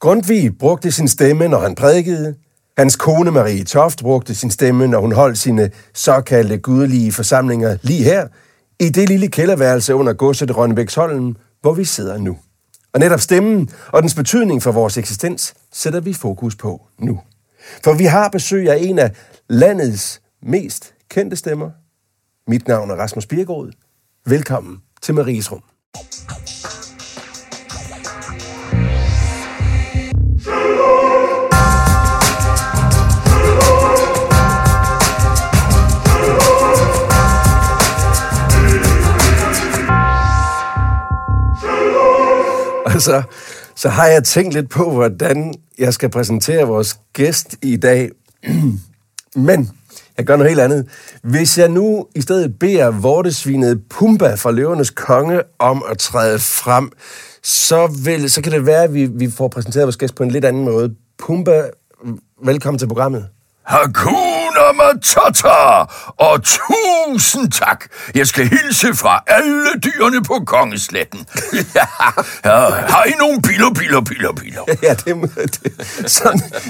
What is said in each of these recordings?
Grundtvig brugte sin stemme, når han prædikede. Hans kone Marie Toft brugte sin stemme, når hun holdt sine såkaldte gudelige forsamlinger lige her, i det lille kælderværelse under godset Rønnebæksholm, hvor vi sidder nu. Og netop stemmen og dens betydning for vores eksistens sætter vi fokus på nu. For vi har besøg af en af landets mest kendte stemmer. Mit navn er Rasmus Birgård. Velkommen til Maries Rum. Så har jeg tænkt lidt på, hvordan jeg skal præsentere vores gæst i dag. Men jeg gør noget helt andet. Hvis jeg nu i stedet beder vortesvinet Pumba fra Løvernes Konge om at træde frem, så kan det være, at vi får præsenteret vores gæst på en lidt anden måde. Pumba, velkommen til programmet. Hakuna Matata, og tusind tak. Jeg skal hilse fra alle dyrene på Kongesletten. Har I nogle piller? Ja, det.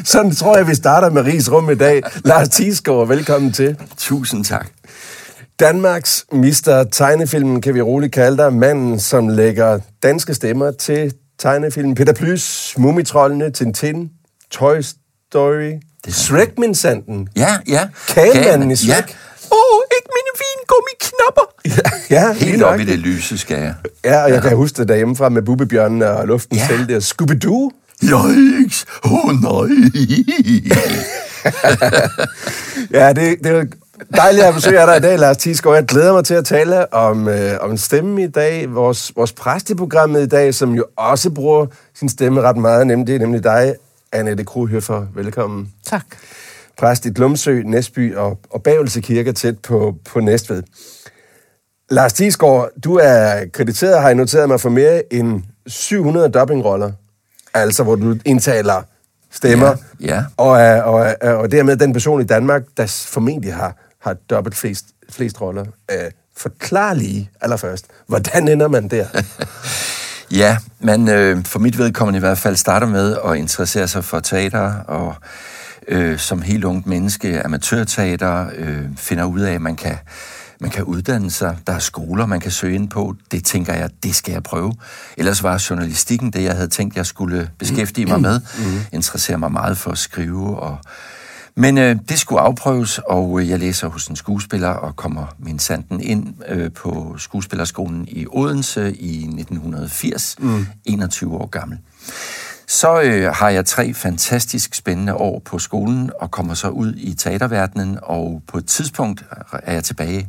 Sådan tror jeg, vi starter med Maries Rum i dag. Lars Thiesgaard, velkommen til. Tusind tak. Danmarks mister tegnefilmen, kan vi roligt kalde dig. Manden, som lægger danske stemmer til tegnefilmen. Peter Plys, Mumietrollene, Tintin, Toy Story... Shrek, min sanden. Ja. Kagemanden i Shrek. Ja. Ikke mine vingummi-knapper. Ja, helt op i det lyse, skal jeg. Ja, og jeg kan huske det derhjemmefra med Bubbebjørnen og luften selv der. Scooby-Doo. Yikes. Nej. Ja, det er dejligt at besøge dig i dag, Lars Thiesgaard. Jeg glæder mig til at tale om stemme i dag. Vores præst i programmet i dag, som jo også bruger sin stemme ret meget, nemlig dig, Annette Kruhøffer, velkommen. Tak. Præst i Glumsø, Næstby og Bævelse Kirke tæt på Næstved. Lars Thiesgaard, du er krediteret, har jeg noteret mig, for mere end 700 dubbingroller. Altså, hvor du indtaler stemmer. Ja. Og dermed den person i Danmark, der formentlig har dobbelt flest roller. Forklar lige allerførst, hvordan ender man der? Ja, man for mit vedkommende i hvert fald starter med at interessere sig for teater, og som helt ungt menneske, amatørteater, finder ud af, at man kan uddanne sig. Der er skoler, man kan søge ind på. Det tænker jeg, det skal jeg prøve. Ellers var journalistikken det, jeg havde tænkt, jeg skulle beskæftige mig med. Interesserer mig meget for at skrive. Men det skulle afprøves, og jeg læser hos en skuespiller og kommer min sanden ind på Skuespillerskolen i Odense i 1980, 21 år gammel. Så har jeg 3 fantastisk spændende år på skolen og kommer så ud i teaterverdenen, og på et tidspunkt er jeg tilbage.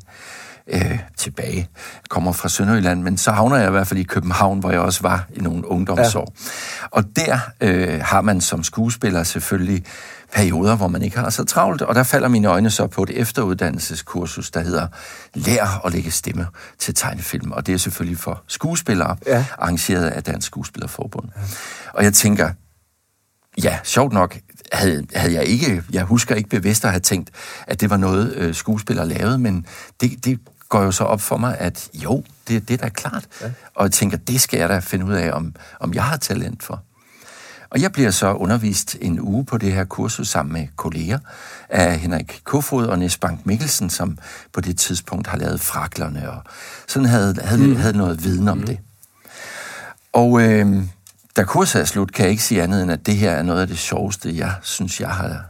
Jeg kommer fra Sønderjylland, men så havner jeg i hvert fald i København, hvor jeg også var i nogle ungdomsår. Ja. Og der har man som skuespiller selvfølgelig perioder, hvor man ikke har så travlt, og der falder mine øjne så på et efteruddannelseskursus, der hedder Lær at lægge stemme til tegnefilm, og det er selvfølgelig for skuespillere, arrangeret af Dansk Skuespillerforbund. Ja. Og jeg tænker, sjovt nok, havde jeg ikke, jeg husker ikke bevidst at have tænkt, at det var noget skuespillere lavede, men det går jo så op for mig, at jo, det er da klart. Ja. Og jeg tænker, det skal jeg da finde ud af, om jeg har talent for. Og jeg bliver så undervist en uge på det her kursus sammen med kolleger af Henrik Kofod og Nisbank Mikkelsen, som på det tidspunkt har lavet Fraklerne, og sådan havde noget viden om det. Og da kurset er slut, kan jeg ikke sige andet end, at det her er noget af det sjoveste, jeg synes, jeg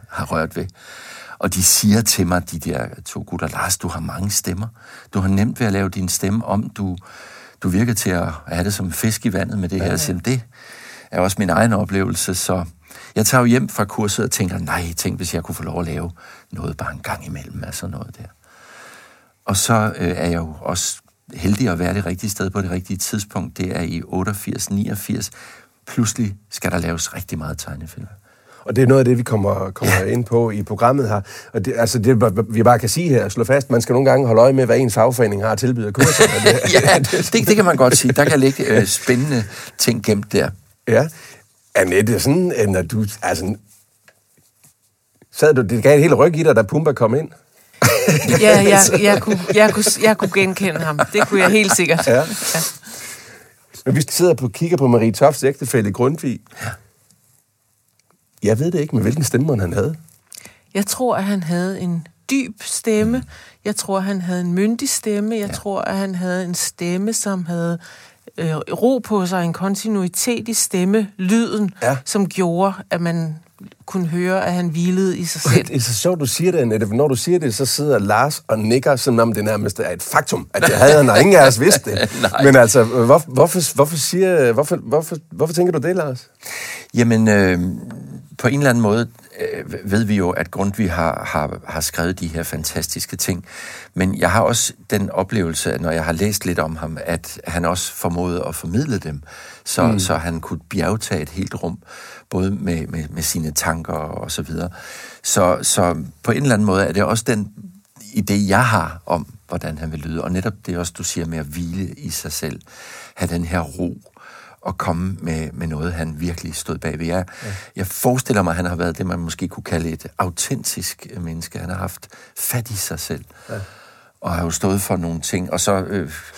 har rørt ved. Og de siger til mig, de der 2 gutter, Lars, du har mange stemmer. Du har nemt ved at lave din stemme om. Du virker til at have det som fisk i vandet med det her. Selv det er også min egen oplevelse, så jeg tager jo hjem fra kurset og tænker, tænk hvis jeg kunne få lov at lave noget bare en gang imellem af sådan noget der. Og så er jeg jo også heldig at være det rigtige sted på det rigtige tidspunkt. Det er i 88-89. Pludselig skal der laves rigtig meget tegnefilm. Og det er noget af det, vi kommer ind på i programmet her. Og det, altså det, vi bare kan sige her og slå fast, man skal nogle gange holde øje med, hvad ens fagforening har at tilbyde kurser. Det kan man godt sige. Der kan ligge spændende ting gemt der. Ja. Annette, sådan, når du... Altså, det gav et helt ryg i dig, da Pumba kom ind. Ja, jeg kunne genkende ham. Det kunne jeg helt sikkert. Ja. Men vi sidder og kigger på Marie Tofts ægtefælle Grundtvig. Ja. Jeg ved det ikke, men hvilken stemme han havde. Jeg tror, at han havde en dyb stemme. Mm. Jeg tror, at han havde en myndig stemme. Jeg tror, at han havde en stemme, som havde ro på sig, en kontinuitet i stemmelyden, som gjorde, at man kunne høre, at han hvilede i sig selv. Det er så sjovt, du siger det, Annette, for når du siger det, så sidder Lars og nikker, som om det nærmest er et faktum, at det havde han, og ingen af os vidste det. Men altså, hvorfor tænker du det, Lars? Jamen, på en eller anden måde ved vi jo, at Grundtvig har skrevet de her fantastiske ting. Men jeg har også den oplevelse, at når jeg har læst lidt om ham, at han også formåede at formidle dem, så han kunne bjergtage et helt rum, både med sine tanker og så videre. Så på en eller anden måde er det også den idé, jeg har om, hvordan han vil lyde. Og netop det også, du siger med at hvile i sig selv, have den her ro, og komme med noget, han virkelig stod bagved. Jeg forestiller mig, at han har været det, man måske kunne kalde et autentisk menneske. Han har haft fat i sig selv, og har jo stået for nogle ting, og så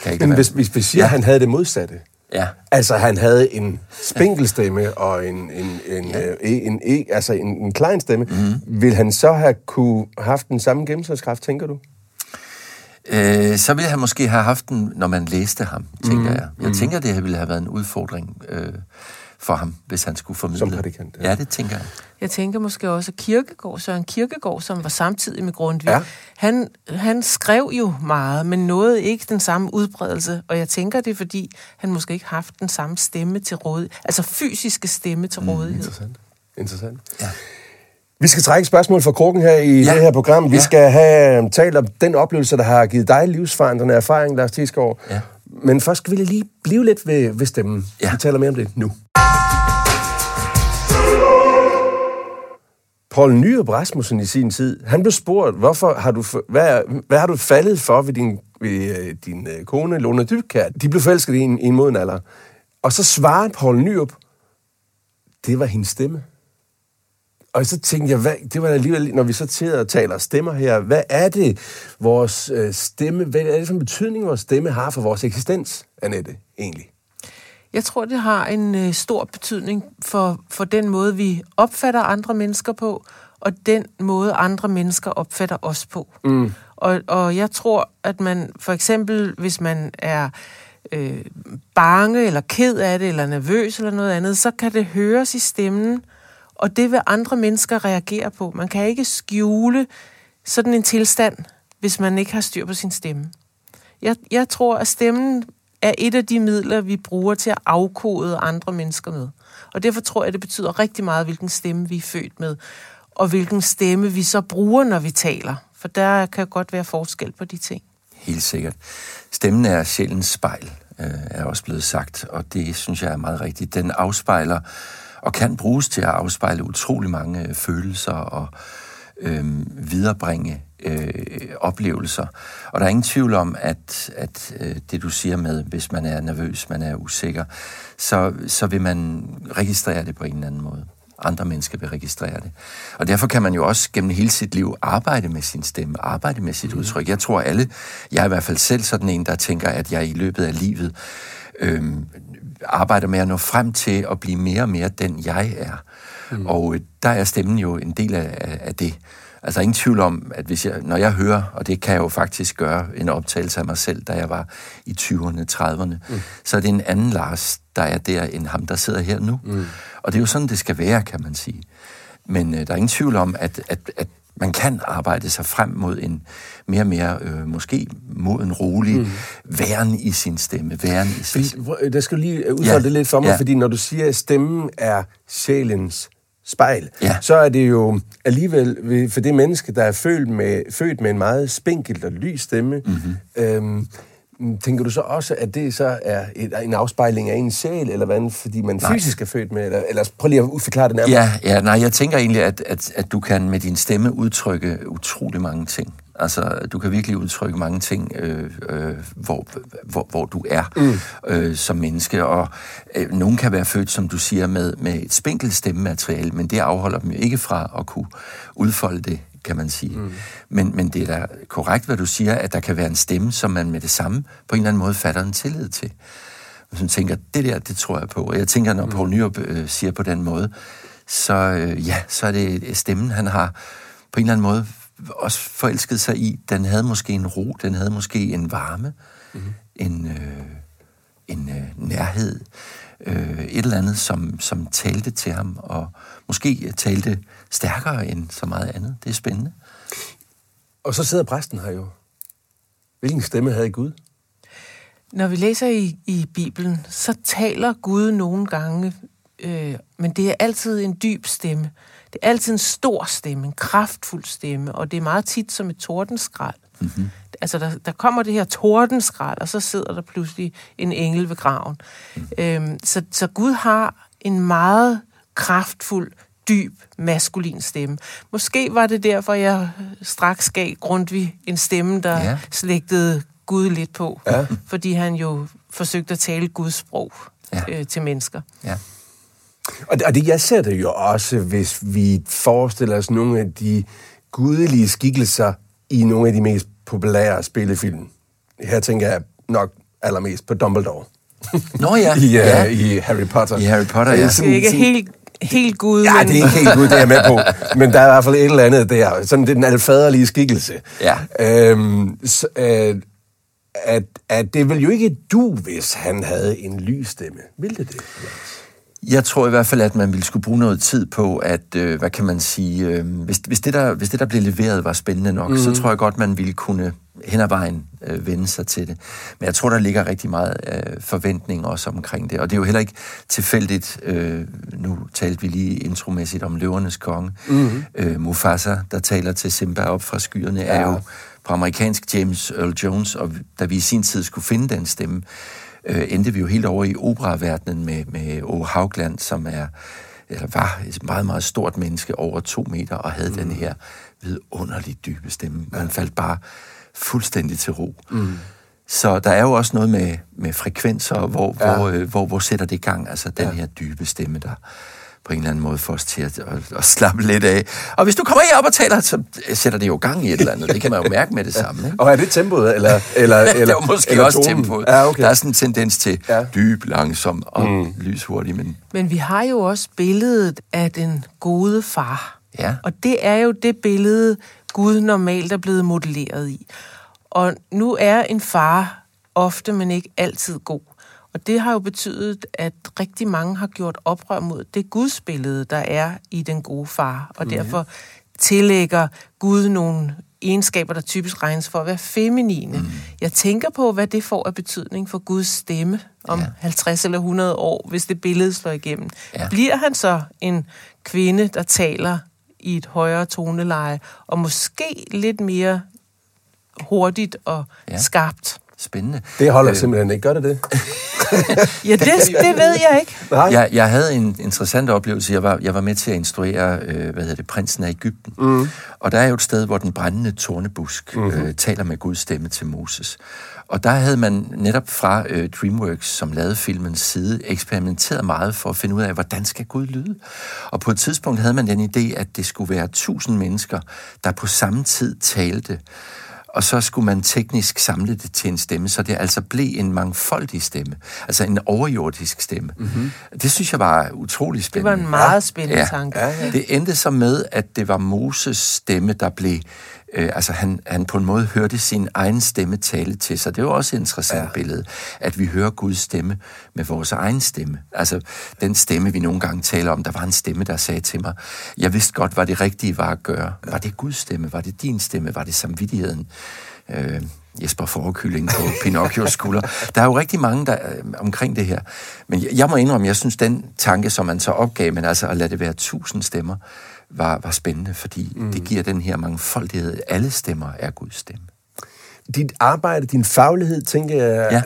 kan ikke. Men hvis vi siger, at han havde det modsatte. Ja. Altså, han havde en spinkelstemme og en klein stemme. Mm-hmm. Vil han så have kunne haft den samme gennemslagskraft, tænker du? Så ville han måske have haft den, når man læste ham, tænker jeg. Jeg tænker, det ville have været en udfordring for ham, hvis han skulle formidle. Som prædikant. Ja, det tænker jeg. Jeg tænker måske også Søren Kierkegaard, som var samtidig med Grundtvig. Ja. Han skrev jo meget, men nåede ikke den samme udbredelse. Og jeg tænker, det er, fordi han måske ikke har haft den samme stemme til rådighed. Altså fysiske stemme til rådighed. Interessant. Ja. Vi skal trække spørgsmål fra krukken her i det her program. Vi skal have talt om den oplevelse, der har givet dig livsforandrende erfaring, Lars Thiesgaard. Ja. Men først skal vi lige blive lidt ved stemmen. Ja. Vi taler mere om det nu. Poul Nyrup Rasmussen i sin tid, han blev spurgt, hvad har du faldet for ved din kone, Lone Dybkær? De blev forelsket i en moden alder. Og så svarede Poul Nyrup, det var hendes stemme. Og så tænkte jeg, det var alligevel, når vi så sidder og taler stemmer her, hvad er det vores stemme, hvad er det for en betydning, vores stemme har for vores eksistens, Annette, egentlig? Jeg tror, det har en stor betydning for den måde, vi opfatter andre mennesker på, og den måde, andre mennesker opfatter os på. Mm. Og jeg tror, at man for eksempel, hvis man er bange, eller ked af det, eller nervøs, eller noget andet, så kan det høres i stemmen, og det vil andre mennesker reagere på. Man kan ikke skjule sådan en tilstand, hvis man ikke har styr på sin stemme. Jeg tror, at stemmen er et af de midler, vi bruger til at afkode andre mennesker med. Og derfor tror jeg, det betyder rigtig meget, hvilken stemme vi er født med, og hvilken stemme vi så bruger, når vi taler. For der kan godt være forskel på de ting. Helt sikkert. Stemmen er sjælens spejl, er også blevet sagt, og det synes jeg er meget rigtigt. Den afspejler og kan bruges til at afspejle utrolig mange følelser og viderebringe oplevelser. Og der er ingen tvivl om, at det du siger med, hvis man er nervøs, man er usikker, så vil man registrere det på en eller anden måde. Andre mennesker vil registrere det. Og derfor kan man jo også gennem hele sit liv arbejde med sin stemme, arbejde med sit udtryk. Jeg tror jeg er i hvert fald selv sådan en, der tænker, at jeg i løbet af livet arbejder med at nå frem til at blive mere og mere den, jeg er. Mm. Og der er stemmen jo en del af det. Altså ingen tvivl om, at når jeg hører, og det kan jeg jo faktisk gøre, en optagelse af mig selv, da jeg var i 20'erne, 30'erne, så er det en anden Lars, der er der, end ham, der sidder her nu. Mm. Og det er jo sådan, det skal være, kan man sige. Men der er ingen tvivl om, at man kan arbejde sig frem mod en mere og mere, måske mod en rolig væren i sin stemme. Der skal lige udføre det lidt for mig, fordi når du siger, at stemmen er sjælens spejl, så er det jo alligevel for det menneske, der er født med en meget spinkelt og lys stemme, tænker du så også, at det så er en afspejling af en sjæl, eller hvad, fordi man fysisk er født med? Eller prøv lige at forklare det nærmere. Nej, jeg tænker egentlig, at du kan med din stemme udtrykke utrolig mange ting. Altså, du kan virkelig udtrykke mange ting, hvor du er som menneske. Og nogen kan være født, som du siger, med et spinkelt stemmemateriale, men det afholder dem jo ikke fra at kunne udfolde det, kan man sige. Mm. Men det er da korrekt, hvad du siger, at der kan være en stemme, som man med det samme på en eller anden måde fatter en tillid til. Man tænker, det tror jeg på. Og jeg tænker, når Poul Nyrup siger på den måde, Så ja, så er det stemmen, han har på en eller anden måde også forelsket sig i. Den havde måske en ro, den havde måske en varme, en nærhed, et eller andet, som talte til ham, og måske talte stærkere end så meget andet. Det er spændende. Og så sidder præsten her jo. Hvilken stemme havde Gud? Når vi læser i Bibelen, så taler Gud nogle gange, men det er altid en dyb stemme. Det er altid en stor stemme, en kraftfuld stemme, og det er meget tit som et tordenskrald. Mm-hmm. Altså, der kommer det her tordenskrald, og så sidder der pludselig en engel ved graven. Mm-hmm. Så Gud har en meget kraftfuld, dyb, maskulin stemme. Måske var det derfor, jeg straks gav Grundtvig en stemme, der slægtede Gud lidt på, fordi han jo forsøgte at tale Guds sprog til mennesker. Ja. Og det, jeg ser det jo også, hvis vi forestiller os nogle af de gudelige skikkelser i nogle af de mest populære spillefilm. Her tænker jeg nok allermest på Dumbledore. Nå ja. I Harry Potter. I Harry Potter, ja. Det er ikke helt Gud. Ja, det er ikke helt Gud, det er jeg med på. Men der er i hvert fald et eller andet der. Sådan den alfaderlige skikkelse. Ja. At det ville jo ikke du, hvis han havde en lys stemme. Ville det? Jeg tror i hvert fald, at man ville skulle bruge noget tid på, at, hvad kan man sige, hvis det der blev leveret var spændende nok, så tror jeg godt, man ville kunne hen ad vejen vende sig til det. Men jeg tror, der ligger rigtig meget forventning også omkring det. Og det er jo heller ikke tilfældigt, nu talte vi lige intromæssigt om Løvernes Konge. Mm-hmm. Mufasa, der taler til Simba op fra skyerne, er jo på amerikansk James Earl Jones, og da vi i sin tid skulle finde den stemme, endte vi jo helt over i operaverdenen med Åge Haugland, som var et meget, meget stort menneske over 2 meter, og havde den her vidunderligt dybe stemme. Man faldt bare fuldstændig til ro. Mm. Så der er jo også noget med frekvenser, hvor sætter det i gang, altså den her dybe stemme, der på en eller anden måde får os til at slappe lidt af. Og hvis du kommer herop og taler, så sætter det jo gang i et eller andet. Det kan man jo mærke med det samme. Ikke? Og er det tempoet? Eller det er måske eller også tempoet. Ja, okay. Der er sådan en tendens til dyb, langsom og lys hurtigt. Men vi har jo også billedet af den gode far. Ja. Og det er jo det billede, Gud normalt er blevet modelleret i. Og nu er en far ofte, men ikke altid god. Og det har jo betydet, at rigtig mange har gjort oprør mod det gudsbillede, der er i den gode far. Og derfor tillægger Gud nogle egenskaber, der typisk regnes for at være feminine. Mm. Jeg tænker på, hvad det får af betydning for Guds stemme om 50 eller 100 år, hvis det billede slår igennem. Ja. Bliver han så en kvinde, der taler i et højere toneleje, og måske lidt mere hurtigt og skarpt? Spændende. Det holder simpelthen ikke. Gør det? Ja, det ved jeg ikke. Jeg havde en interessant oplevelse. Jeg var med til at instruere, Prinsen af Egypten. Mm. Og der er jo et sted, hvor den brændende tornebusk taler med Guds stemme til Moses. Og der havde man netop fra DreamWorks, som lavede filmens side, eksperimenteret meget for at finde ud af, hvordan skal Gud lyde? Og på et tidspunkt havde man den idé, at det skulle være 1000 mennesker, der på samme tid talte. Og så skulle man teknisk samle det til en stemme, så det altså blev en mangfoldig stemme. Altså en overjordisk stemme. Mm-hmm. Det synes jeg var utrolig spændende. Det var en meget spændende tanke. Ja. Det endte så med, at det var Moses stemme, der blev... han på en måde hørte sin egen stemme tale til sig. Det er jo også et interessant billede, at vi hører Guds stemme med vores egen stemme. Altså, den stemme, vi nogle gange taler om, der var en stemme, der sagde til mig, jeg vidste godt, hvad det rigtige var at gøre. Var det Guds stemme? Var det din stemme? Var det samvittigheden? Jesper Forekylling på Pinocchios skulder. Der er jo rigtig mange der, omkring det her. Men jeg må indrømme, jeg synes, den tanke, som man så opgav, men altså at lade det være 1000 stemmer, var spændende, fordi det giver den her mangfoldighed. Alle stemmer er Guds stemme. Dit arbejde, din faglighed, tænker jeg,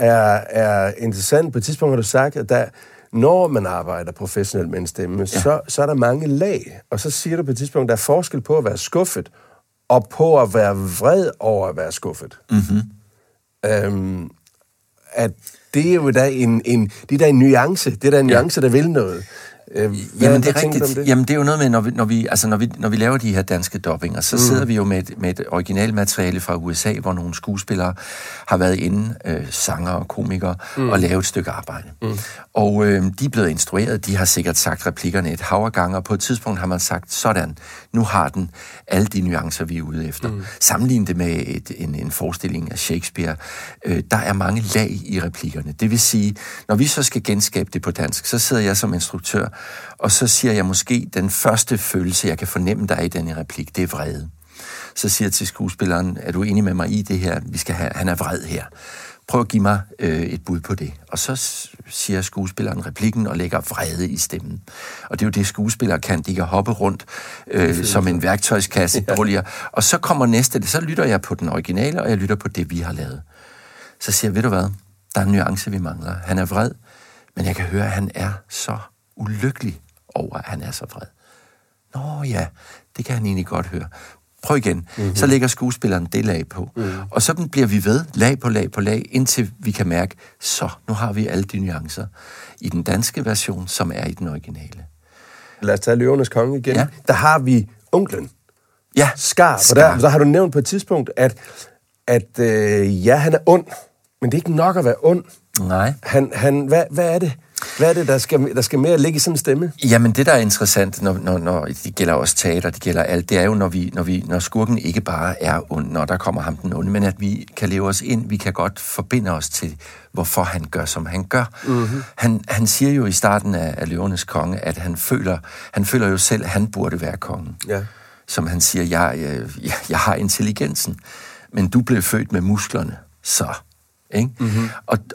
er interessant. På et tidspunkt har du sagt, at når man arbejder professionelt med en stemme, så er der mange lag. Og så siger du på et tidspunkt, der er forskel på at være skuffet, og på at være vred over at være skuffet. Mm-hmm. At det er jo da en nuance, der vil noget. Jamen det er rigtigt. Det? Jamen det er jo noget med, når vi laver de her danske dubbinger, så sidder vi jo med et originalmateriale fra USA, hvor nogle skuespillere har været inde, sanger og komikere, og lavet et stykke arbejde. Og de er blevet instrueret, de har sikkert sagt replikkerne et hav af gange, og på et tidspunkt har man sagt, sådan, nu har den alle de nuancer, vi er ude efter. Sammenlignet det med en forestilling af Shakespeare, der er mange lag i replikkerne. Det vil sige, når vi så skal genskabe det på dansk, så sidder jeg som instruktør, og så siger jeg måske, den første følelse, jeg kan fornemme, der er i denne replik, det er vrede. Så siger jeg til skuespilleren, er du enig med mig i det her? Vi skal have, han er vred her. Prøv at give mig et bud på det. Og så siger skuespilleren replikken og lægger vrede i stemmen. Og det er jo det, skuespillere kan. De kan hoppe rundt som en værktøjskasse. Ja. Og så kommer næste. Så lytter jeg på den originale, og jeg lytter på det, vi har lavet. Så siger jeg, ved du hvad? Der er en nuance, vi mangler. Han er vred, men jeg kan høre, at han er så ulykkelig over, at han er så vred. Nå ja, det kan han egentlig godt høre. Prøv igen. Mm-hmm. Så lægger skuespilleren det lag på. Og så bliver vi ved, lag på lag på lag, indtil vi kan mærke, så nu har vi alle de nuancer i den danske version, som er i den originale. Lad os tage Løvernes Konge igen. Ja. Der har vi onklen. Ja, Skar. Der har du nævnt på et tidspunkt, at han er ond, men det er ikke nok at være ond. Nej. Hvad er det? Hvad er det, der skal mere ligge i sådan en stemme? Jamen, det, der er interessant, når det gælder også teater, det gælder alt, det er jo, når skurken ikke bare er ond, når der kommer ham den onde, men at vi kan leve os ind, vi kan godt forbinde os til, hvorfor han gør, som han gør. Mm-hmm. Han siger jo i starten af Løvernes Konge, at han føler jo selv, at han burde være kongen. Ja. Som han siger, jeg har intelligensen, men du blev født med musklerne, så... Mm-hmm.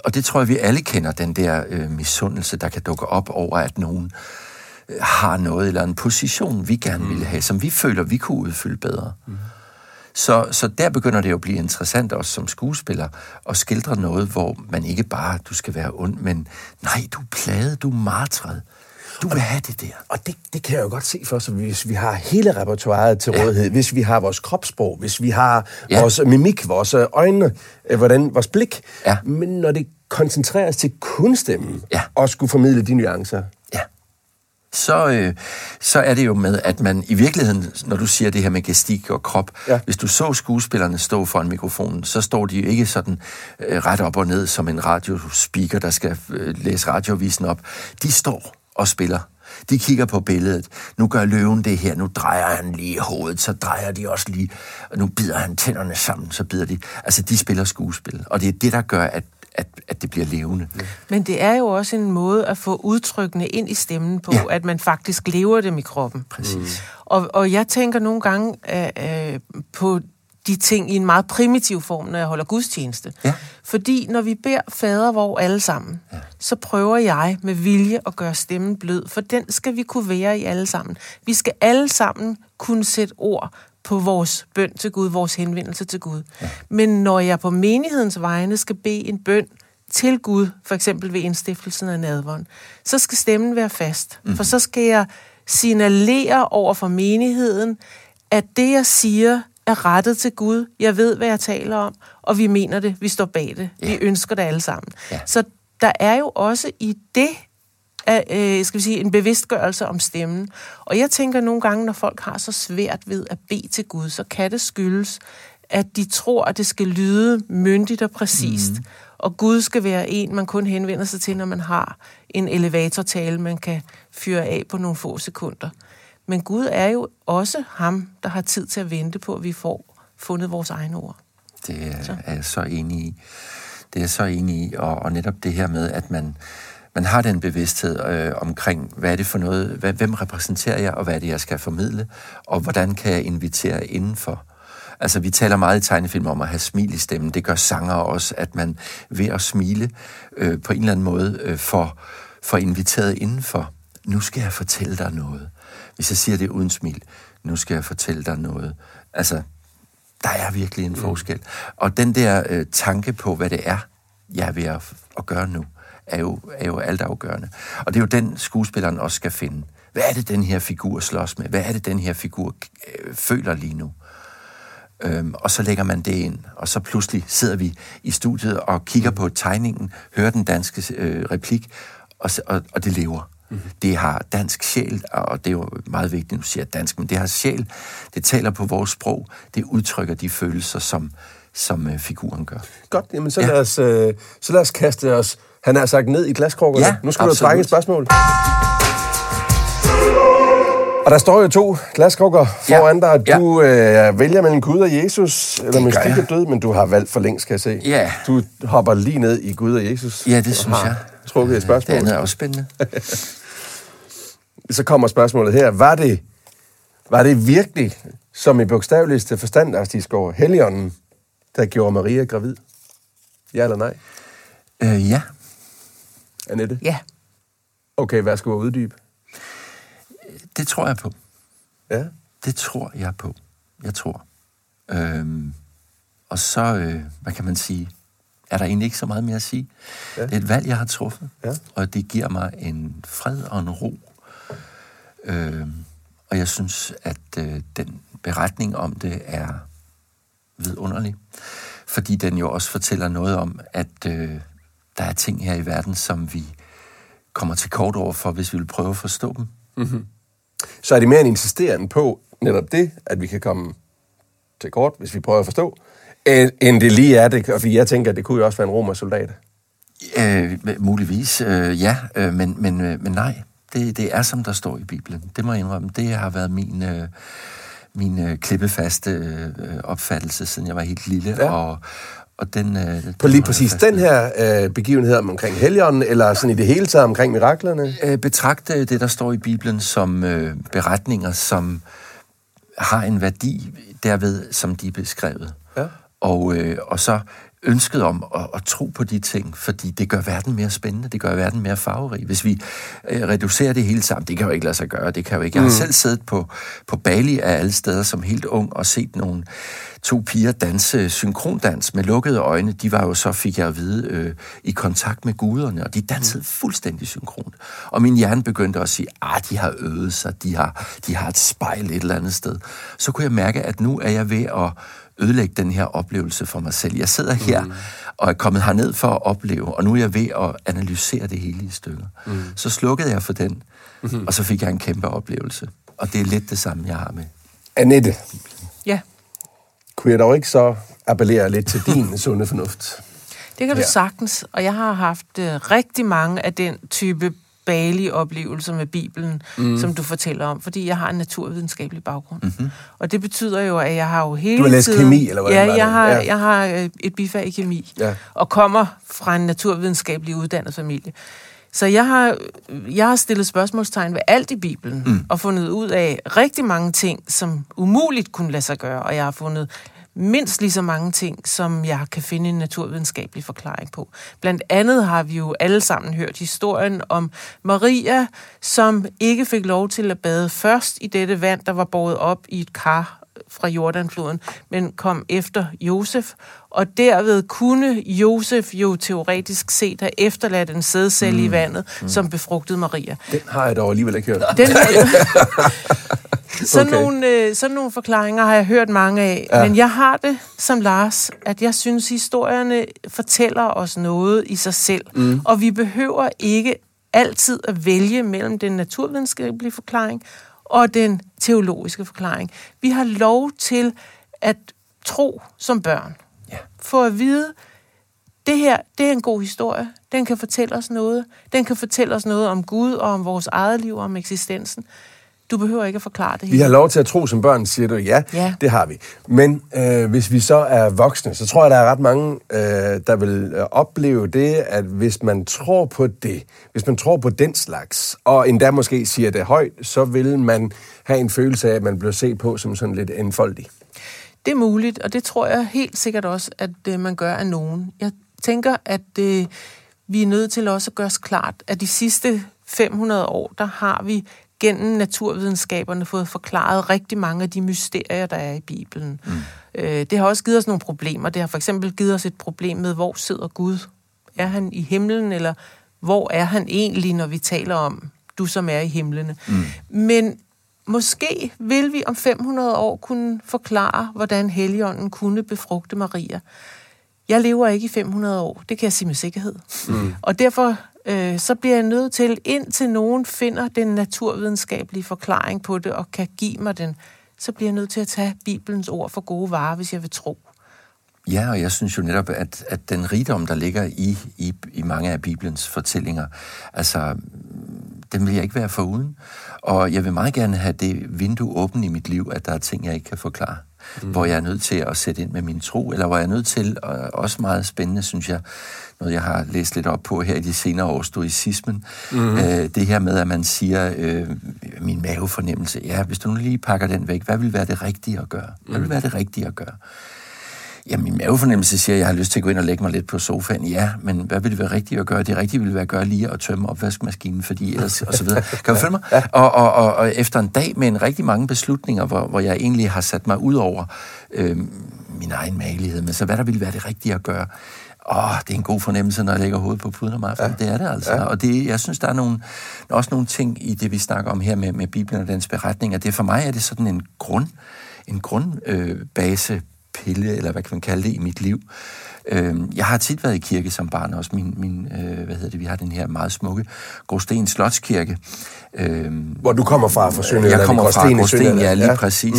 Og det tror jeg, vi alle kender, den der misundelse, der kan dukke op over, at nogen har noget eller en position, vi gerne ville have, som vi føler, vi kunne udfylde bedre. Så der begynder det jo at blive interessant, også som skuespiller, at skildre noget, hvor man ikke bare, du skal være ond, men nej, du er plaget, du er martret. Du vil have det der. Og det kan jeg jo godt se for, så hvis vi har hele repertoiret til rådighed, hvis vi har vores kropssprog, hvis vi har vores mimik, vores øjne, vores blik, men når det koncentreres til kun stemmen og skulle formidle de nuancer, så er det jo med, at man i virkeligheden, når du siger det her med gestik og krop, hvis du så skuespillerne stå foran mikrofonen, så står de jo ikke sådan ret op og ned som en radiospeaker, der skal læse radioavisen op. De står og spiller. De kigger på billedet. Nu gør løven det her. Nu drejer han lige hovedet, så drejer de også lige. Og nu bider han tænderne sammen, så bider de. Altså, de spiller skuespil. Og det er det, der gør, at det bliver levende. Men det er jo også en måde at få udtrykkene ind i stemmen på, at man faktisk lever dem i kroppen. Præcis. Og jeg tænker nogle gange på de ting i en meget primitiv form, når jeg holder gudstjeneste. Ja. Fordi når vi beder fadervor alle sammen, så prøver jeg med vilje at gøre stemmen blød, for den skal vi kunne være i alle sammen. Vi skal alle sammen kunne sætte ord på vores bøn til Gud, vores henvendelse til Gud. Ja. Men når jeg på menighedens vegne skal bede en bøn til Gud, for eksempel ved indstiftelsen af nadveren, så skal stemmen være fast. For så skal jeg signalere over for menigheden, at det, jeg siger, er rettet til Gud. Jeg ved, hvad jeg taler om, og vi mener det. Vi står bag det. Vi ønsker det alle sammen. Så der er jo også i det, skal vi sige, en bevidstgørelse om stemmen. Og jeg tænker nogle gange, når folk har så svært ved at bede til Gud, så kan det skyldes, at de tror, at det skal lyde myndigt og præcist. Og Gud skal være en, man kun henvender sig til, når man har en elevatortale, man kan fyre af på nogle få sekunder. Men Gud er jo også ham, der har tid til at vente på, at vi får fundet vores egne ord. Det er jeg så enig i. Det er jeg så enig i, og netop det her med, at man har den bevidsthed omkring, hvad er det for noget, hvem repræsenterer jeg, og hvad er det, jeg skal formidle, og hvordan kan jeg invitere indenfor. Altså, vi taler meget i tegnefilm om at have smil i stemmen. Det gør sanger også, at man ved at smile på en eller anden måde får inviteret indenfor. Nu skal jeg fortælle dig noget. Hvis jeg siger det uden smil, nu skal jeg fortælle dig noget. Altså, der er virkelig en forskel. Og den der tanke på, hvad det er, jeg er ved at gøre nu, er jo altafgørende. Og det er jo den, skuespilleren også skal finde. Hvad er det, den her figur slås med? Hvad er det, den her figur føler lige nu? Og så lægger man det ind, og så pludselig sidder vi i studiet og kigger på tegningen, hører den danske replik, og det lever. Det har dansk sjæl, og det er jo meget vigtigt, nu siger dansk, men det har sjæl. Det taler på vores sprog. Det udtrykker de følelser, som figuren gør. Godt, jamen så, lad os kaste os, han har sagt, ned i glaskrukkerne. Ja, nu skal du trække et spørgsmål. Og der står jo 2 glaskrukker foran dig. Du vælger mellem Gud og Jesus, eller mystik og død, men du har valgt for længst, kan jeg se. Ja. Du hopper lige ned i Gud og Jesus. Ja, det synes jeg. Trukket et spørgsmål. Det er også spændende. Så kommer spørgsmålet her. Var det virkelig, som i bogstaveligste forstand, Lars Thiesgaard, Helligånden, der gjorde Maria gravid? Ja eller nej? Ja. Annette? Ja. Okay, hvad skal du uddybe? Det tror jeg på. Ja? Det tror jeg på. Jeg tror. Og så, hvad kan man sige, er der egentlig ikke så meget mere at sige. Ja. Det er et valg, jeg har truffet, og det giver mig en fred og en ro. Og jeg synes, at den beretning om det er vidunderlig, fordi den jo også fortæller noget om, at der er ting her i verden, som vi kommer til kort over for, hvis vi vil prøve at forstå dem. Mm-hmm. Så er det mere en insisterende på netop det, at vi kan komme til kort, hvis vi prøver at forstå, end det lige er det, fordi jeg tænker, at det kunne jo også være en romersoldat. Muligvis, men nej. Det er, som der står i Bibelen. Det må jeg indrømme. Det har været min klippefaste opfattelse, siden jeg var helt lille, og den... På lige præcis den her begivenhed omkring Helligånden, eller sådan i det hele taget omkring miraklerne? Betragte det, der står i Bibelen, som beretninger, som har en værdi derved, som de er beskrevet. Ja. Og så ønsket om at tro på de ting, fordi det gør verden mere spændende, det gør verden mere farverig. Hvis vi reducerer det hele sammen, det kan jo ikke lade sig gøre, det kan jo ikke. Jeg har selv siddet på Bali af alle steder som helt ung og set nogle 2 piger danse synkrondans med lukkede øjne. De var jo så, fik jeg at vide, i kontakt med guderne, og de dansede fuldstændig synkront. Og min hjerne begyndte at sige, de har øvet sig, de har et spejl et eller andet sted. Så kunne jeg mærke, at nu er jeg ved at ødelægge den her oplevelse for mig selv. Jeg sidder her og er kommet herned for at opleve, og nu er jeg ved at analysere det hele i stykker. Så slukkede jeg for den, og så fik jeg en kæmpe oplevelse. Og det er lidt det samme, jeg har med. Annette. Ja. Kunne jeg dog ikke så appellere lidt til din sunde fornuft? Det kan du sagtens, og jeg har haft rigtig mange af den type balige oplevelser med Bibelen, som du fortæller om, fordi jeg har en naturvidenskabelig baggrund. Mm-hmm. Og det betyder jo, at jeg har jo hele tiden... Du har læst kemi, eller hvad? Jeg har et bifag i kemi, og kommer fra en naturvidenskabelig uddannet familie. Så jeg har stillet spørgsmålstegn ved alt i Bibelen, og fundet ud af rigtig mange ting, som umuligt kunne lade sig gøre, og jeg har fundet mindst lige så mange ting, som jeg kan finde en naturvidenskabelig forklaring på. Blandt andet har vi jo alle sammen hørt historien om Maria, som ikke fik lov til at bade først i dette vand, der var båret op i et kar fra Jordanfloden, men kom efter Josef, og derved kunne Josef jo teoretisk set have efterladt en sædcelle i vandet, som befrugtede Maria. Den har jeg dog alligevel ikke hørt. Sådan nogle forklaringer har jeg hørt mange af, men jeg har det som Lars, at jeg synes, historierne fortæller os noget i sig selv, og vi behøver ikke altid at vælge mellem den naturvidenskabelige forklaring og den teologiske forklaring. Vi har lov til at tro som børn. Ja. For at vide, det her, det er en god historie. Den kan fortælle os noget. Den kan fortælle os noget om Gud og om vores eget liv og om eksistensen. Du behøver ikke at forklare det hele. Vi har lov til at tro som børn, siger du. Ja, det har vi. Men hvis vi så er voksne, så tror jeg, der er ret mange, der vil opleve det, at hvis man tror på det, hvis man tror på den slags, og endda måske siger det højt, så vil man have en følelse af, at man bliver set på som sådan lidt enfoldig. Det er muligt, og det tror jeg helt sikkert også, at man gør af nogen. Jeg tænker, at vi er nødt til også at gøre os klart, at de sidste 500 år, der har vi gennem naturvidenskaberne fået forklaret rigtig mange af de mysterier, der er i Bibelen. Det har også givet os nogle problemer. Det har for eksempel givet os et problem med, hvor sidder Gud? Er han i himlen, eller hvor er han egentlig, når vi taler om du, som er i himlene? Men måske vil vi om 500 år kunne forklare, hvordan Helligånden kunne befrugte Maria. Jeg lever ikke i 500 år, det kan jeg sige med sikkerhed. Og derfor så bliver jeg nødt til, indtil nogen finder den naturvidenskabelige forklaring på det og kan give mig den, så bliver jeg nødt til at tage Bibelens ord for gode varer, hvis jeg vil tro. Ja, og jeg synes jo netop, at den rigdom, der ligger i mange af Bibelens fortællinger, altså, den vil jeg ikke være foruden. Og jeg vil meget gerne have det vindue åbent i mit liv, at der er ting, jeg ikke kan forklare. Mm. Hvor jeg er nødt til at sætte ind med min tro, eller hvor jeg er nødt til, også meget spændende, synes jeg, noget jeg har læst lidt op på her i de senere år, stoicismen, det her med, at man siger, min mavefornemmelse, ja, hvis du nu lige pakker den væk, hvad vil være det rigtige at gøre? Hvad vil være det rigtige at gøre? Ja, min mavefornemmelse siger, at jeg har lyst til at gå ind og lægge mig lidt på sofaen. Ja, men hvad vil det være rigtigt at gøre? Det rigtige ville være at gøre lige at tømme opvaskemaskinen, fordi ellers, og så videre. Kan du følge mig? Og efter en dag med en rigtig mange beslutninger, hvor jeg egentlig har sat mig ud over min egen magelighed, men så hvad der ville være det rigtige at gøre? Det er en god fornemmelse, når jeg lægger hovedet på puden om aftenen. Ja. Det er det altså. Ja. Og det, jeg synes, der er også nogle ting i det, vi snakker om her med Bibelen og dens beretninger. Det for mig er det sådan en grundbase, pille, eller hvad kan man kalde det, i mit liv. Jeg har tit været i kirke som barn, også vi har den her meget smukke Gråsten Slotskirke. Hvor du kommer fra Sønderjylland. Jeg kommer fra Gråsten, ja, lige præcis.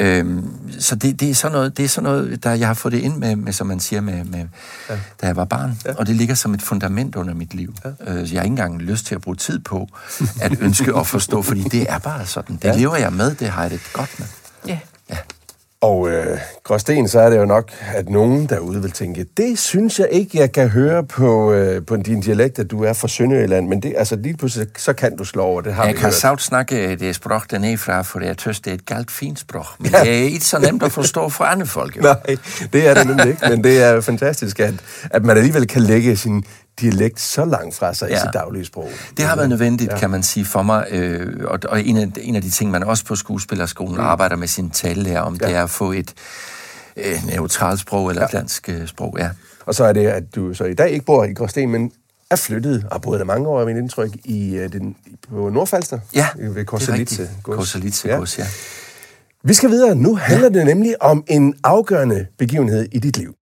Mm. Så det er sådan noget, der jeg har fået det ind med som man siger, med da jeg var barn. Ja. Og det ligger som et fundament under mit liv. Ja. Jeg har ikke engang lyst til at bruge tid på at ønske og forstå, fordi det er bare sådan. Det lever jeg med, det har jeg det godt med. Ja. Ja. Og Gråsten, så er det jo nok, at nogen derude vil tænke, det synes jeg ikke, jeg kan høre på din dialekt, at du er fra Sønderjylland, men det, altså, lige pludselig, så kan du slå over, det har jeg vi hørt. Jeg kan sagt snakke det sprog dernedefra, for jeg tøs, det er et galt fint sprog, men det er ikke så nemt at forstå fra andre folk. Jo. Nej, det er det nemlig ikke, men det er fantastisk, at man alligevel kan lægge sin dialekt så langt fra sig i sit daglige sprog. Det har været nødvendigt, kan man sige, for mig. Og en af de ting, man også på Skuespillerskolen arbejder med sin talelærer om, det er at få et neutralt sprog eller dansk sprog. Ja. Og så er det, at du så i dag ikke bor i Gråsten, men er flyttet, og boet der mange år, er mit indtryk, på Nordfalster. Ja, ved Korsalitse. Ja. Vi skal videre. Nu handler det nemlig om en afgørende begivenhed i dit liv.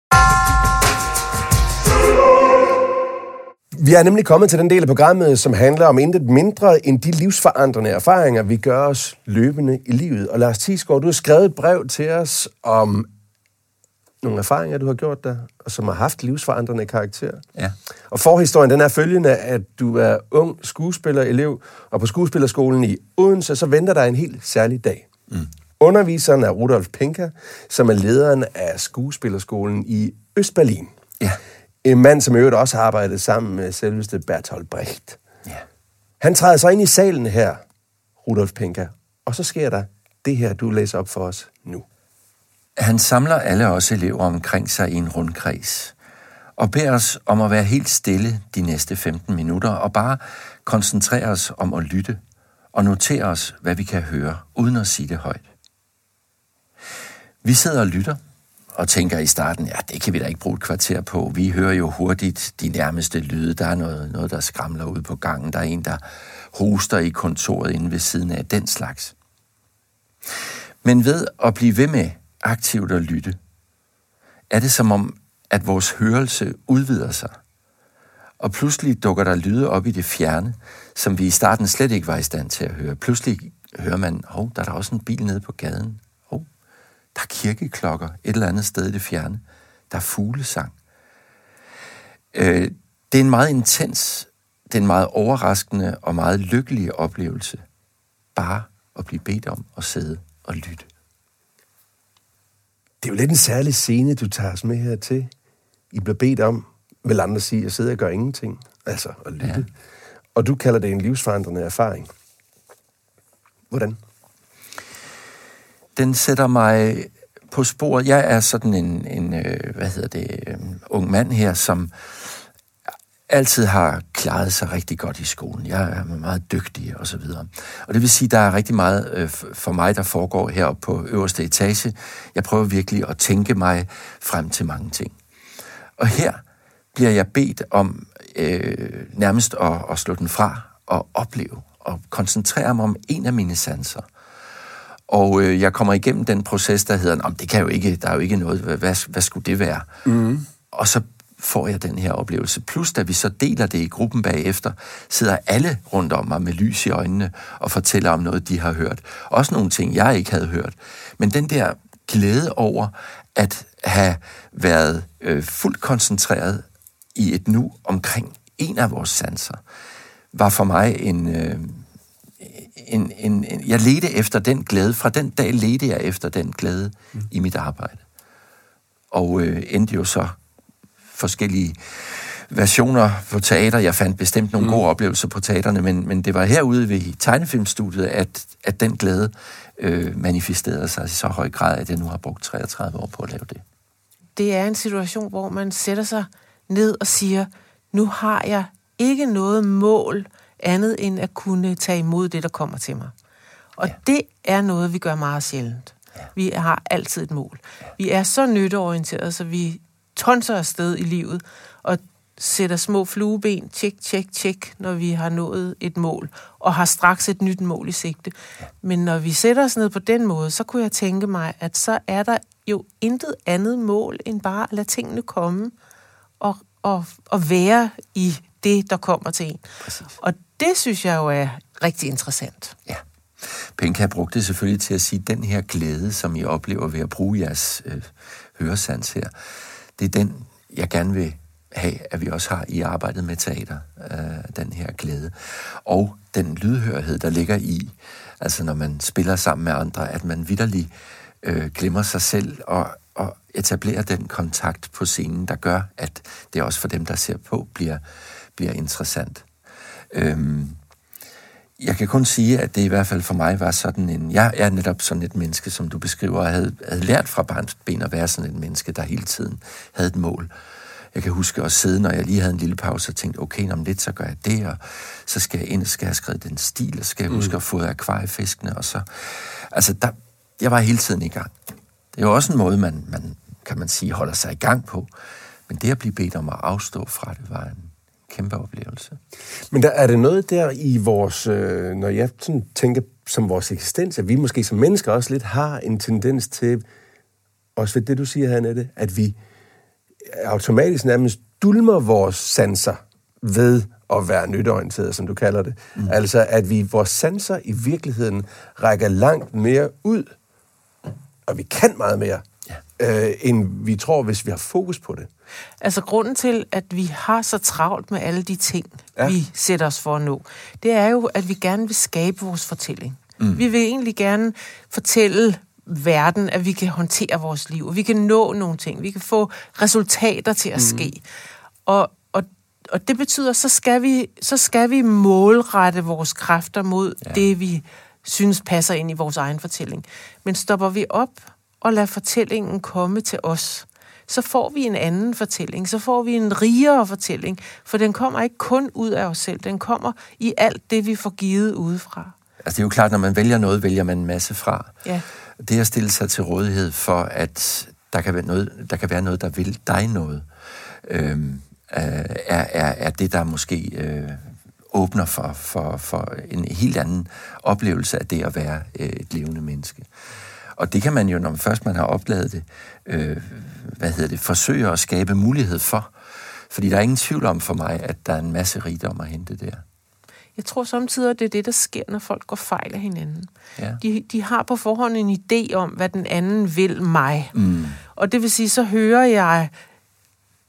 Vi er nemlig kommet til den del af programmet, som handler om intet mindre end de livsforandrende erfaringer, vi gør os løbende i livet. Og Lars Thiesgaard, du har skrevet et brev til os om nogle erfaringer, du har gjort der, og som har haft livsforandrende karakter. Ja. Og forhistorien, den er følgende, at du er ung skuespillerelev, og på Skuespillerskolen i Odense, så venter der en helt særlig dag. Mm. Underviseren er Rudolf Pinker, som er lederen af Skuespillerskolen i Østberlin. Ja. En mand, som i øvrigt også har arbejdet sammen med selveste Bertolt Brecht. Ja. Han træder så ind i salen her, Rudolf Pinker, og så sker der det her, du læser op for os nu. Han samler alle os elever omkring sig i en rundkreds, og beder os om at være helt stille de næste 15 minutter, og bare koncentrere os om at lytte, og notere os, hvad vi kan høre, uden at sige det højt. Vi sidder og lytter, og tænker i starten, det kan vi da ikke bruge et kvarter på. Vi hører jo hurtigt de nærmeste lyde. Der er noget, der skramler ude på gangen. Der er en, der hoster i kontoret inde ved siden af den slags. Men ved at blive ved med aktivt at lytte, er det som om, at vores hørelse udvider sig. Og pludselig dukker der lyde op i det fjerne, som vi i starten slet ikke var i stand til at høre. Pludselig hører man, der er da også en bil nede på gaden. Der er kirkeklokker et eller andet sted i det fjerne. Der er fuglesang. Det er en meget intens, det er en meget overraskende og meget lykkelig oplevelse. Bare at blive bedt om at sidde og lytte. Det er jo lidt en særlig scene, du tager os med her til. I bliver bedt om, vil andre sige, at sidde og gøre ingenting. Altså at lytte. Ja. Og du kalder det en livsforandrende erfaring. Hvordan? Den sætter mig på sporet. Jeg er sådan en ung mand her, som altid har klaret sig rigtig godt i skolen. Jeg er meget dygtig og så videre. Og det vil sige, der er rigtig meget for mig, der foregår heroppe på øverste etage. Jeg prøver virkelig at tænke mig frem til mange ting. Og her bliver jeg bedt om nærmest at slå den fra og opleve og koncentrere mig om en af mine sanser. Og jeg kommer igennem den proces, der hedder, det kan jo ikke, der er jo ikke noget, hvad skulle det være? Mm. Og så får jeg den her oplevelse. Plus, da vi så deler det i gruppen bagefter, sidder alle rundt om mig med lys i øjnene og fortæller om noget, de har hørt. Også nogle ting, jeg ikke havde hørt. Men den der glæde over at have været fuldt koncentreret i et nu omkring en af vores sanser, var for mig jeg ledte efter den glæde. Fra den dag ledte jeg efter den glæde i mit arbejde. Og endte jo så forskellige versioner på teater. Jeg fandt bestemt nogle gode oplevelser på teaterne, men det var herude ved tegnefilmstudiet, at den glæde manifesterede sig i så høj grad, at jeg nu har brugt 33 år på at lave det. Det er en situation, hvor man sætter sig ned og siger, nu har jeg ikke noget mål andet end at kunne tage imod det, der kommer til mig. Og det er noget, vi gør meget sjældent. Ja. Vi har altid et mål. Ja. Vi er så nytteorienterede, så vi tonser afsted i livet og sætter små flueben, tjek, når vi har nået et mål, og har straks et nyt mål i sigte. Ja. Men når vi sætter os ned på den måde, så kunne jeg tænke mig, at så er der jo intet andet mål, end bare at lade tingene komme og være i det, der kommer til en. Præcis. Og det synes jeg jo er rigtig interessant. Ja. Pinker brugte det selvfølgelig til at sige, at den her glæde, som I oplever ved at bruge jeres høresans her, det er den, jeg gerne vil have, at vi også har i arbejdet med teater, den her glæde. Og den lydhørhed, der ligger i, altså når man spiller sammen med andre, at man vitterligt glemmer sig selv og etablerer den kontakt på scenen, der gør, at det også for dem, der ser på, bliver interessant. Jeg kan kun sige, at det i hvert fald for mig var sådan en... Jeg er netop sådan et menneske, som du beskriver, og havde lært fra barnsben at være sådan et menneske, der hele tiden havde et mål. Jeg kan huske at sidde, når jeg lige havde en lille pause, og tænkte, okay, om lidt, så gør jeg det, og så skal jeg ind, og skal jeg skrive den stil, og skal jeg huske at få akvariefiskene, og så... Altså, jeg var hele tiden i gang. Det er jo også en måde, man kan man sige, holder sig i gang på. Men det at blive bedt om at afstå fra det, var en kæmpe oplevelse. Men der er det noget der i vores, når jeg sådan tænker som vores eksistens, at vi måske som mennesker også lidt har en tendens til, også ved det, du siger her, Annette, at vi automatisk nærmest dulmer vores sanser ved at være nytteorienteret, som du kalder det. Altså, at vi vores sanser i virkeligheden rækker langt mere ud, og vi kan meget mere, end vi tror, hvis vi har fokus på det. Altså grunden til, at vi har så travlt med alle de ting, vi sætter os for at nå, det er jo, at vi gerne vil skabe vores fortælling. Vi vil egentlig gerne fortælle verden, at vi kan håndtere vores liv, og vi kan nå nogle ting, vi kan få resultater til at ske. Og det betyder, så skal vi målrette vores kræfter mod det, vi synes passer ind i vores egen fortælling. Men stopper vi op og lader fortællingen komme til os, så får vi en anden fortælling, så får vi en rigere fortælling, for den kommer ikke kun ud af os selv, den kommer i alt det, vi får givet udefra. Altså det er jo klart, når man vælger noget, vælger man en masse fra. Ja. Det at stille sig til rådighed for, at der kan være noget, der vil dig noget, er det, der måske... åbner for en helt anden oplevelse af det at være et levende menneske. Og det kan man jo, når først man har oplevet det, forsøge at skabe mulighed for. Fordi der er ingen tvivl om for mig, at der er en masse rigdom at hente der. Jeg tror samtidig, at det er det, der sker, når folk går fejl af hinanden. Ja. De har på forhånd en idé om, hvad den anden vil mig. Og det vil sige, så hører jeg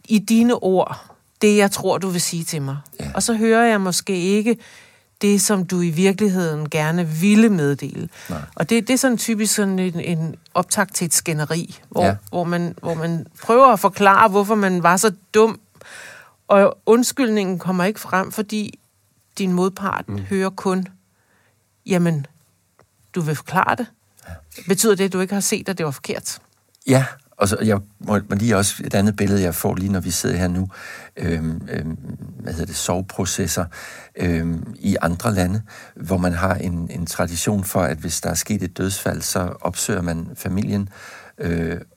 i dine ord... det, jeg tror, du vil sige til mig. Ja. Og så hører jeg måske ikke det, som du i virkeligheden gerne ville meddele. Nej. Og det er sådan typisk sådan en optakt til et skænderi, hvor man prøver at forklare, hvorfor man var så dum. Og undskyldningen kommer ikke frem, fordi din modpart hører kun, jamen, du vil forklare det. Ja. Betyder det, at du ikke har set, at det var forkert? Ja. Og så jeg må lige også et andet billede, jeg får lige, når vi sidder her nu. Soveprocesser i andre lande, hvor man har en tradition for, at hvis der er sket et dødsfald, så opsøger man familien,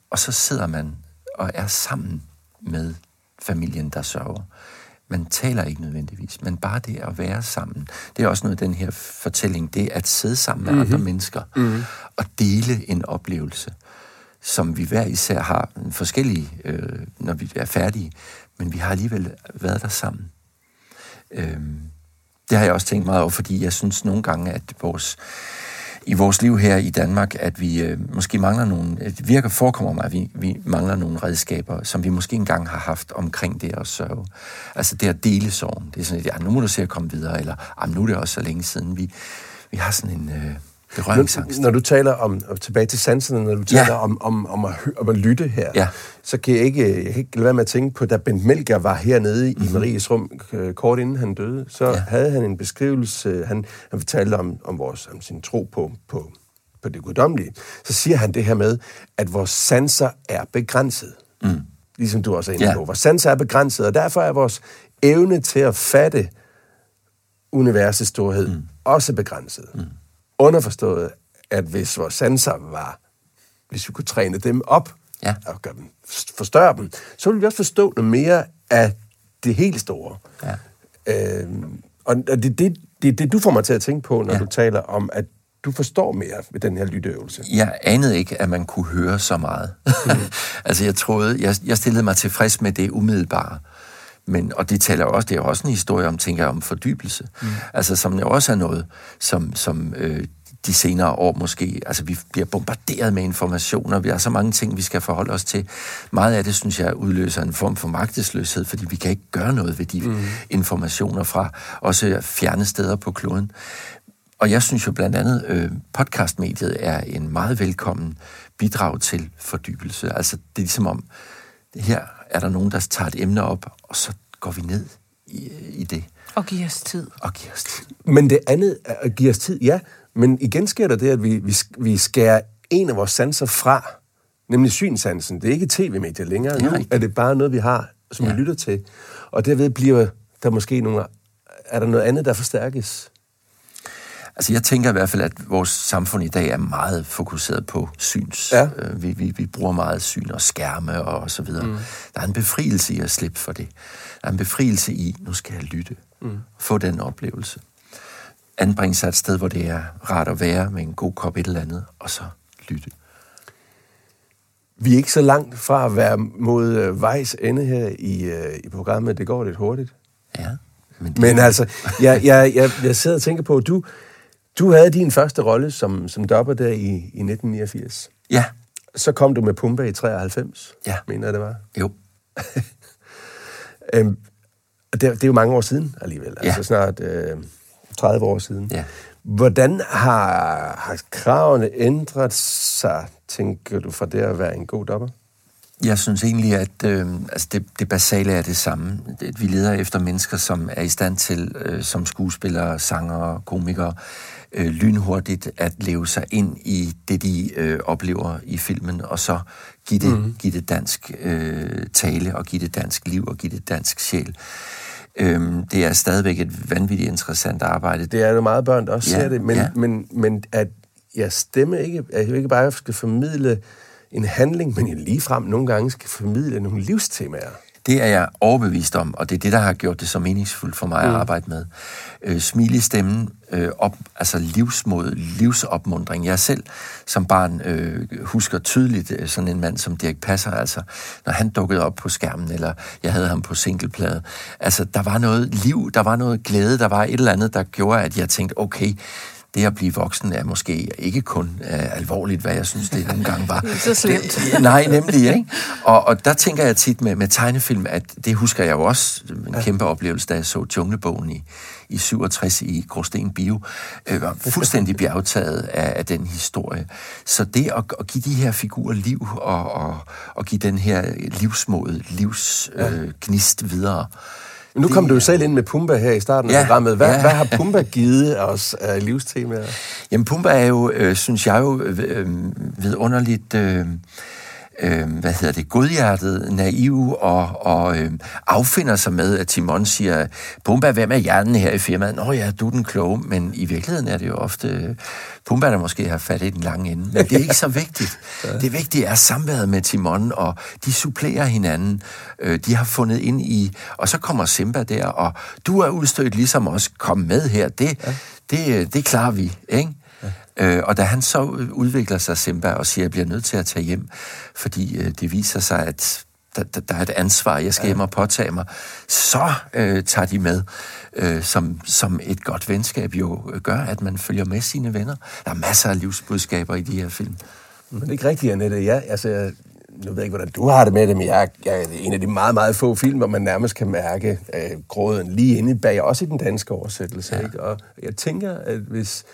og så sidder man og er sammen med familien, der sørger. Man taler ikke nødvendigvis, men bare det at være sammen. Det er også noget den her fortælling, det at sidde sammen med andre mennesker og dele en oplevelse. som vi hver især har forskellige, når vi er færdige, men vi har alligevel været der sammen. Det har jeg også tænkt meget over, fordi jeg synes nogle gange, at i vores liv her i Danmark, at vi måske mangler nogle, det virker forekommer mig, at vi mangler nogle redskaber, som vi måske engang har haft omkring det at sørge. Altså det at dele sorgen. Det er sådan, at nu må du se at komme videre, eller nu er det også så længe siden. Vi har sådan en berøringsangst. Når du taler om tilbage til sanserne, når du taler om at lytte her, så kan jeg kan ikke lade være med at tænke på, da Bent Melker var hernede i Maries rum kort inden han døde, så havde han en beskrivelse, han fortalte om sin tro på det guddommelige. Så siger han det her med, at vores sanser er begrænset. Mm. Ligesom du også er inde på. Vores sanser er begrænset, og derfor er vores evne til at fatte universets storhed også begrænset. Mm. Underforstået, at hvis vores sanser var, hvis vi kunne træne dem op og gøre dem, forstørre dem, så ville vi også forstå noget mere af det helt store. Ja. Og det er det, du får mig til at tænke på, når du taler om, at du forstår mere ved den her lytteøvelse. Jeg anede ikke, at man kunne høre så meget. Altså, jeg troede, jeg stillede mig tilfreds med det umiddelbare. Men, og det taler også, det er jo også en historie om, tænker jeg, om fordybelse. Mm. Altså, som jo også er noget, som de senere år måske, altså vi bliver bombarderet med informationer, vi har så mange ting, vi skal forholde os til. Meget af det, synes jeg, udløser en form for magtesløshed, fordi vi kan ikke gøre noget ved de informationer fra også fjerne steder på kloden. Og jeg synes jo blandt andet, podcastmediet er en meget velkommen bidrag til fordybelse. Altså, det er ligesom om, her er der nogen, der tager et emne op, og så går vi ned i det. Og giver os tid. Men det andet er at give os tid, men igen sker der det, at vi skærer en af vores sanser fra, nemlig synsansen. Det er ikke tv-medier længere nu, er det bare noget, vi har, som vi lytter til. Og derved bliver der måske er der noget andet, der forstærkes? Altså, jeg tænker i hvert fald, at vores samfund i dag er meget fokuseret på syns. Ja. Vi bruger meget syn og skærme og så videre. Mm. Der er en befrielse i at slippe for det. Der er en befrielse i, nu skal jeg lytte. Få den oplevelse. Anbringe sig et sted, hvor det er rart at være med en god kop et eller andet, og så lytte. Vi er ikke så langt fra at være mod vejs ende her i programmet. Det går lidt hurtigt. Ja. Men altså, jeg sidder og tænker på, at du havde din første rolle som dopper der i 1989. Ja. Så kom du med Pumba i 93, mener det var? Jo. Det er jo mange år siden alligevel, altså snart 30 år siden. Ja. Hvordan har kravene ændret sig, tænker du, fra det at være en god dopper? Jeg synes egentlig, at det basale er det samme. Vi leder efter mennesker, som er i stand til, som skuespillere, sangere, komikere, lynhurtigt at leve sig ind i det, de oplever i filmen, og så give det dansk tale, og give det dansk liv, og give det dansk sjæl. Det er stadigvæk et vanvittigt interessant arbejde. Det er jo meget børn, der også ser det, men at jeg stemmer ikke, at jeg ikke bare skal formidle en handling, men jeg ligefrem nogle gange skal formidle nogle livstemaer. Det er jeg overbevist om, og det er det, der har gjort det så meningsfuldt for mig at arbejde med. Smil i stemmen, altså livsmod, livsopmundring. Jeg selv som barn husker tydeligt sådan en mand som Dirch Passer, altså når han dukkede op på skærmen, eller jeg havde ham på singleplade. Altså, der var noget liv, der var noget glæde, der var et eller andet, der gjorde, at jeg tænkte, okay, det at blive voksen er måske ikke kun alvorligt, hvad jeg synes, det nogle gange var. Så slemt. Nej, nemlig, ikke? Og der tænker jeg tit med tegnefilm, at det husker jeg jo også, en kæmpe oplevelse, da jeg så Junglebogen i 67 i Gråsten Bio, var fuldstændig bjergtaget af den historie. Så det at give de her figurer liv, og give den her livsmod, livsgnist videre. Nu kom du jo selv ind med Pumba her i starten af programmet. Hvad har Pumba givet os af livstemaer? Jamen, Pumba er jo, synes jeg jo, vidunderligt, godhjertet, naiv og affinder sig med, at Timon siger, Pumba, hvem er hjernen her i firmaet? Nå ja, du er den kloge, men i virkeligheden er det jo ofte Pumba, der måske har fat i den lange ende. Men det er ikke så vigtigt. Det vigtige er samværet med Timon, og de supplerer hinanden. De har fundet ind i, og så kommer Simba der, og du er udstødt ligesom os. Kom med her. Det klarer vi, ikke? Og da han så udvikler sig, Simba, og siger, at jeg bliver nødt til at tage hjem, fordi det viser sig, at der er et ansvar, jeg skal hjem og påtage mig, så tager de med, som et godt venskab jo gør, at man følger med sine venner. Der er masser af livsbudskaber i de her film. Men det er ikke rigtigt, Annette. Ja, altså, nu ved jeg ikke, hvordan du har det med det, men jeg er en af de meget, meget få film, hvor man nærmest kan mærke gråden lige inde bag, også i den danske oversættelse. Ja. Ikke? Og jeg tænker, at hvis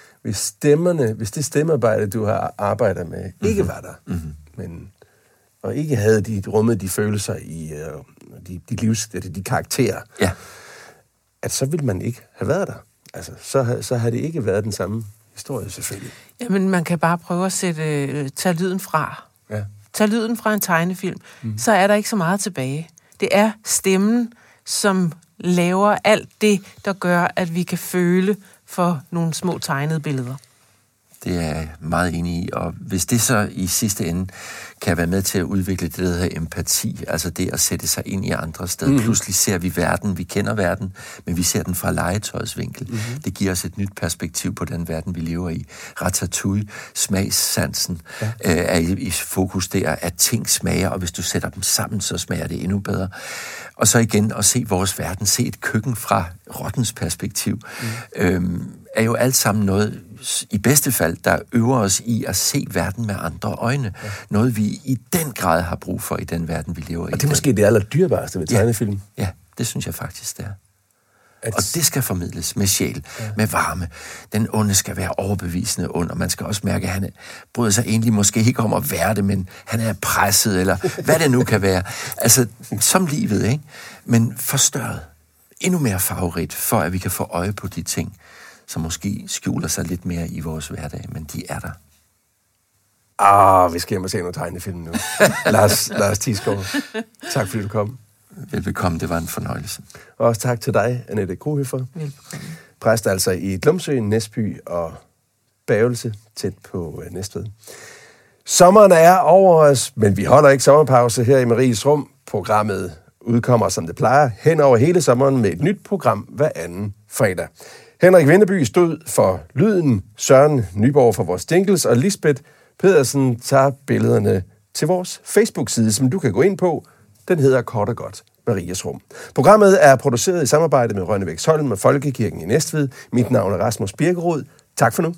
det stemmearbejde, du har arbejdet med, ikke var der, men og ikke havde de rummet de følelser i de karakterer, ja, at så ville man ikke have været der. Altså, så har det ikke været den samme historie, selvfølgelig. Jamen, man kan bare prøve at tage lyden fra. Ja. Tag lyden fra en tegnefilm, så er der ikke så meget tilbage. Det er stemmen, som laver alt det, der gør, at vi kan føle for nogle små tegnede billeder. Det er jeg meget enig i, og hvis det så i sidste ende kan være med til at udvikle det, der hedder empati, altså det at sætte sig ind i andre steder. Pludselig ser vi verden, vi kender verden, men vi ser den fra legetøjsvinkel. Det giver os et nyt perspektiv på den verden, vi lever i. Ratatouille, smagssansen, er i fokus der, at ting smager, og hvis du sætter dem sammen, så smager det endnu bedre. Og så igen at se vores verden, se et køkken fra rottens perspektiv, er jo alt sammen noget, i bedste fald, der øver os i at se verden med andre øjne. Ja. Noget, vi i den grad har brug for i den verden, vi lever i. Og det er måske det allerdyrbareste ved tegnefilm. Ja, det synes jeg faktisk, det er. Og det skal formidles med sjæl, med varme. Den onde skal være overbevisende ond, og man skal også mærke, at han bryder sig egentlig måske ikke om at være det, men han er presset, eller hvad det nu kan være. Altså, som livet, ikke? Men forstørret. Endnu mere farverigt, for at vi kan få øje på de ting, som måske skjuler sig lidt mere i vores hverdag, men de er der. Vi skal hjem og se nogle tegnefilm nu. Lars Thiesgaard, tak fordi du kom. Velbekomme, det var en fornøjelse. Og også tak til dig, Annette Kruhøffer. Velbekomme. Præst altså i Glumsø, Næstby og Bævelse, tæt på Næstved. Sommeren er over os, men vi holder ikke sommerpause her i Maries Rum. Programmet udkommer, som det plejer, hen over hele sommeren med et nyt program hver anden fredag. Henrik Vinderby stod for lyden, Søren Nyborg for vores jingles, og Lisbeth Pedersen tager billederne til vores Facebook-side, som du kan gå ind på. Den hedder kort og godt Maries Rum. Programmet er produceret i samarbejde med Rønnebæksholm og Folkekirken i Næstved. Mit navn er Rasmus Birgård. Tak for nu.